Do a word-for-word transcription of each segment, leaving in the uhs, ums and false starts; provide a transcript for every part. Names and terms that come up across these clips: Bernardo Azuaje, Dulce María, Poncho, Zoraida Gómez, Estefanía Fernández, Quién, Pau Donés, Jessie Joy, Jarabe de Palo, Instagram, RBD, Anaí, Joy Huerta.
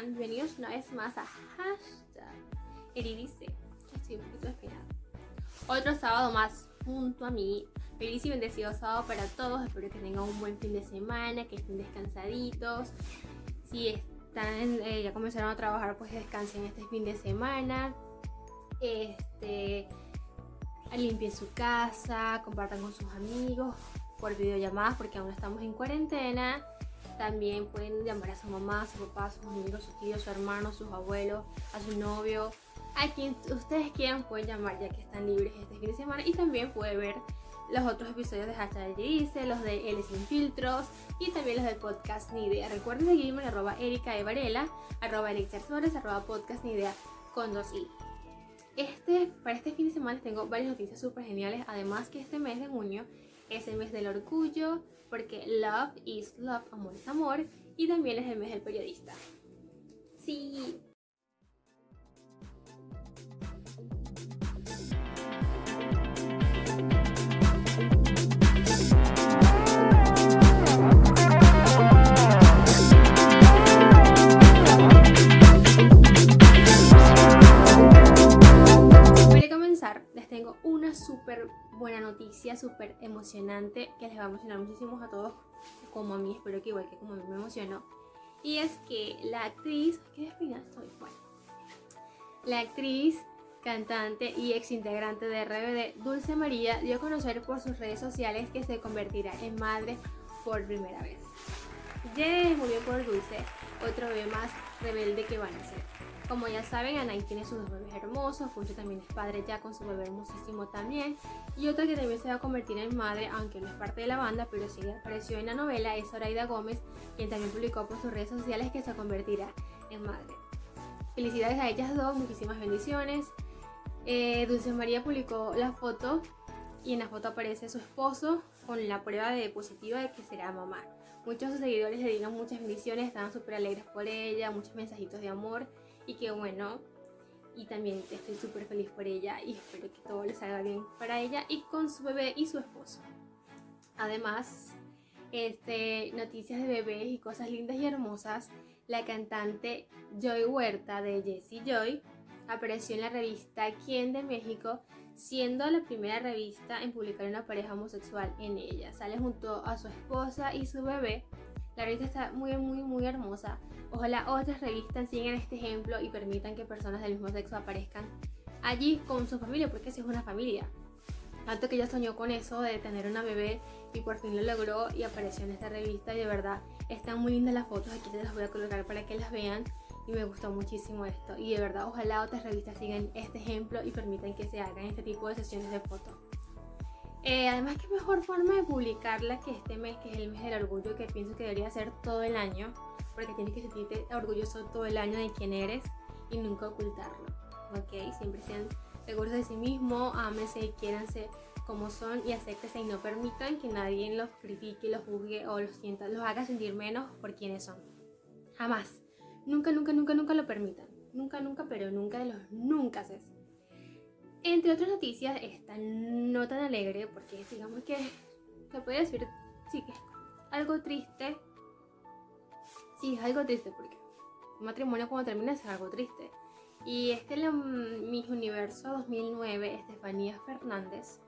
sean bienvenidos una vez más a Hashtag Eli dice. Ya estoy un poquito despeinada. Otro sábado más junto a mí. Feliz y bendecido sábado para todos. Espero que tengan un buen fin de semana, que estén descansaditos. Si están, eh, ya comenzaron a trabajar, pues descansen este fin de semana. Este, limpien su casa, compartan con sus amigos por videollamadas, porque aún estamos en cuarentena. También pueden llamar a su mamá, a su papá, a sus amigos, a sus tíos, a sus hermanos, a sus abuelos, a su novio. A quien ustedes quieran pueden llamar, ya que están libres este fin de semana. Y también pueden ver los otros episodios de Hashtag Dice, los de L Sin Filtros y también los del podcast Ni Idea. Recuerden seguirme en arroba Erika de Varela, arroba Erika Suárez, arroba podcast Ni Idea con dos i. Este, para este fin de semana tengo varias noticias súper geniales, además que este mes de junio es el mes del orgullo, porque love is love, amor es amor, y también es el mes del periodista. Sí. Tengo una súper buena noticia, súper emocionante, que les va a emocionar muchísimo a todos, como a mí, espero que igual que como a mí me emocionó. Y es que la actriz, ¿qué despeinada estoy? Bueno, la actriz, cantante y ex integrante de R B D, Dulce María, dio a conocer por sus redes sociales que se convertirá en madre por primera vez. Yes, muy bien por Dulce, otro bebé más rebelde que van a ser. Como ya saben, Anaí tiene sus dos bebés hermosos, Poncho también es padre ya con su bebé hermosísimo también, y otra que también se va a convertir en madre, aunque no es parte de la banda, pero sí apareció en la novela, es Zoraida Gómez, quien también publicó por sus redes sociales que se convertirá en madre. Felicidades a ellas dos, muchísimas bendiciones. Eh, Dulce María publicó la foto y en la foto aparece su esposo con la prueba de positiva de que será mamá. Muchos de sus seguidores le dieron muchas bendiciones, estaban súper alegres por ella, muchos mensajitos de amor. Y que bueno, y también estoy súper feliz por ella y espero que todo les salga bien para ella y con su bebé y su esposo. Además, este, noticias de bebés y cosas lindas y hermosas, la cantante Joy Huerta de Jessie Joy apareció en la revista Quién de México, siendo la primera revista en publicar una pareja homosexual en ella. Sale junto a su esposa y su bebé. La revista está muy, muy, muy hermosa. Ojalá otras revistas sigan este ejemplo y permitan que personas del mismo sexo aparezcan allí con su familia, porque si es una familia. Tanto que ella soñó con eso de tener una bebé y por fin lo logró y apareció en esta revista y de verdad están muy lindas las fotos. Aquí te las voy a colocar para que las vean y me gustó muchísimo esto. Y de verdad ojalá otras revistas sigan este ejemplo y permitan que se hagan este tipo de sesiones de fotos. Eh, además, qué mejor forma de publicarla que este mes, que es el mes del orgullo, que pienso que debería ser todo el año, porque tienes que sentirte orgulloso todo el año de quién eres y nunca ocultarlo, ¿ok? Siempre sean seguros de sí mismos, ámense y quiéranse como son y acéptense y no permitan que nadie los critique, los juzgue o los sienta, los haga sentir menos por quienes son. Jamás, nunca, nunca, nunca, nunca lo permitan, nunca, nunca, pero nunca de los nunca haces. Entre otras noticias, esta no tan alegre, porque digamos que se puede decir, sí que es algo triste. Sí, es algo triste, porque un matrimonio cuando termina es algo triste. Y es que la Miss Universo dos mil nueve, Estefanía Fernández,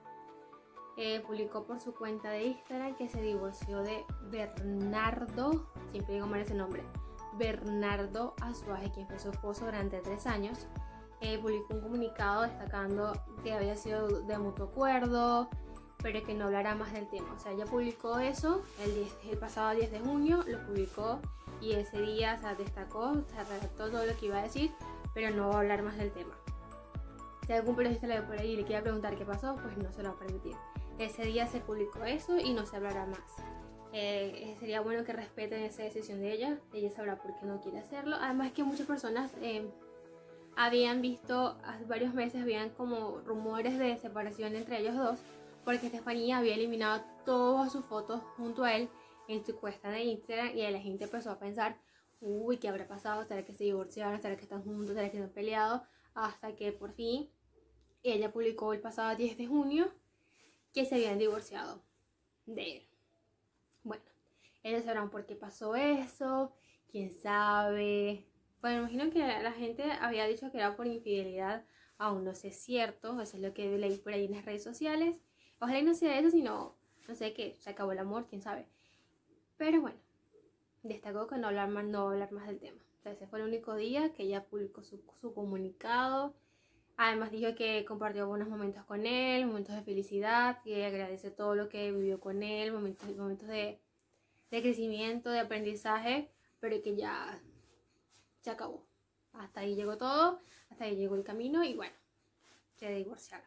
eh, publicó por su cuenta de Instagram que se divorció de Bernardo, siempre digo mal ese nombre, Bernardo Azuaje, quien fue su esposo durante tres años. Eh, publicó un comunicado destacando que había sido de mutuo acuerdo, pero que no hablará más del tema. O sea, ella publicó eso el, diez, el pasado diez de junio, lo publicó y ese día, o sea, destacó, o sea, redactó todo lo que iba a decir, pero no va a hablar más del tema. Si algún periodista le ve por ahí y le quiere preguntar qué pasó, pues no se lo va a permitir. Ese día se publicó eso y no se hablará más. Eh, sería bueno que respeten esa decisión de ella, ella sabrá por qué no quiere hacerlo. Además que muchas personas... Eh, habían visto, hace varios meses habían como rumores de separación entre ellos dos, porque Estefanía había eliminado todas sus fotos junto a él en su cuenta de Instagram y la gente empezó a pensar, uy, ¿qué habrá pasado? ¿Será que se divorciaron? ¿Será que están juntos? ¿Será que están peleados? Hasta que por fin ella publicó el pasado diez de junio que se habían divorciado de él. Bueno, ellos sabrán por qué pasó eso, quién sabe... Bueno, imagino que la gente había dicho que era por infidelidad, aún no sé cierto, eso es lo que leí por ahí en las redes sociales. Ojalá y no sea eso, sino, no sé qué, se acabó el amor, quién sabe. Pero bueno, destacó que no hablar más, no hablar más del tema. O sea, ese fue el único día que ella publicó su, su comunicado. Además dijo que compartió buenos momentos con él, momentos de felicidad, que agradece todo lo que vivió con él, momentos, momentos de, de crecimiento, de aprendizaje, pero que ya se acabó. Hasta ahí llegó todo, hasta ahí llegó el camino y bueno, se divorciaron.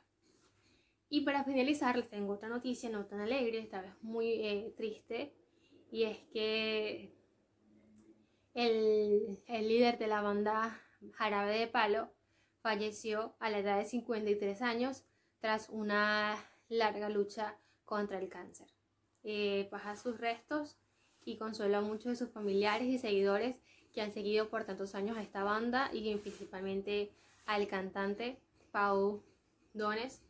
Y para finalizar les tengo otra noticia, no tan alegre, esta vez muy eh, triste, y es que el, el líder de la banda Jarabe de Palo falleció a la edad de cincuenta y tres años tras una larga lucha contra el cáncer. Eh, Pasa sus restos y consuela a muchos de sus familiares y seguidores que han seguido por tantos años a esta banda y principalmente al cantante Pau Donés.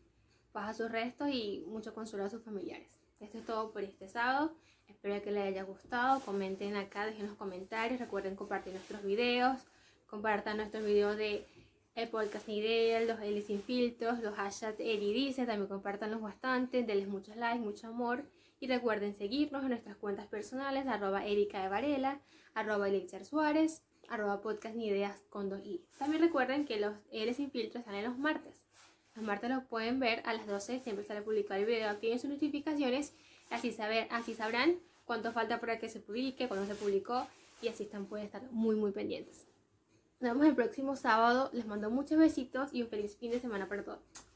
Pasa sus restos y mucho consuelo a sus familiares. Esto es todo por este sábado. Espero que les haya gustado. Comenten acá, dejen los comentarios. Recuerden compartir nuestros videos. Compartan nuestros videos de el podcast Nidel, los L sin filtros, los hashtags Eridice, también compártanlos bastante, denles muchos likes, mucho amor y recuerden seguirnos en nuestras cuentas personales, arroba Erika de Varela, arroba Elixir Suárez, arroba podcast Nideas con dos i. También recuerden que los L sin filtros salen los martes, los martes los pueden ver a las doce, siempre sale publicado el video, activen sus notificaciones, así, saber, así sabrán cuánto falta para que se publique, cuándo se publicó y así están, pueden estar muy muy pendientes. Nos vemos el próximo sábado, les mando muchos besitos y un feliz fin de semana para todos.